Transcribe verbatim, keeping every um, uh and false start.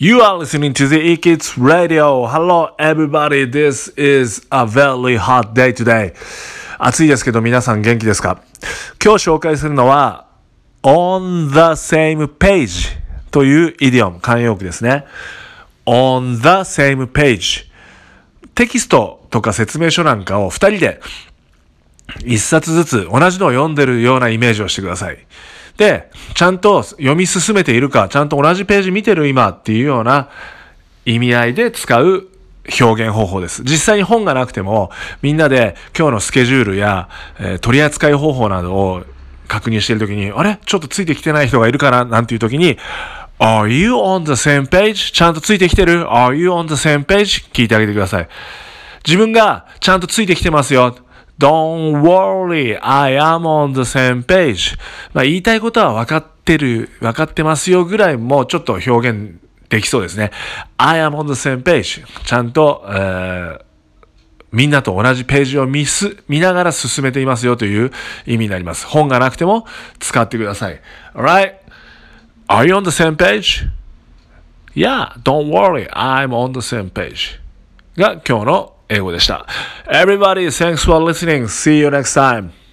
You are listening to the E-Kids radio. Hello everybody, this is a very hot day today. 暑いですけど皆さん元気ですか？今日紹介するのは On the same page というイディオム、慣用句ですね。On the same page、 テキストとか説明書なんかをふたりでいっさつずつ同じのを読んでるようなイメージをしてください。で、ちゃんと読み進めているか、ちゃんと同じページ見てる今っていうような意味合いで使う表現方法です。実際に本がなくても、みんなで今日のスケジュールや、えー、取り扱い方法などを確認しているときに、あれ？ちょっとついてきてない人がいるかななんていうときに、Are you on the same page？ ちゃんとついてきてる？ Are you on the same page？ 聞いてあげてください。自分がちゃんとついてきてますよ。Don't worry, I am on the same page、まあ、言いたいことは分かってる、分かってますよぐらいもうちょっと表現できそうですね。 I am on the same page、 ちゃんと、えー、みんなと同じページを 見, す見ながら進めていますよという意味になります。本がなくても使ってください。 Alright, are you on the same page? Yeah, don't worry, I'm on the same page が今日の英語でした。 Everybody, thanks for listening. See you next time.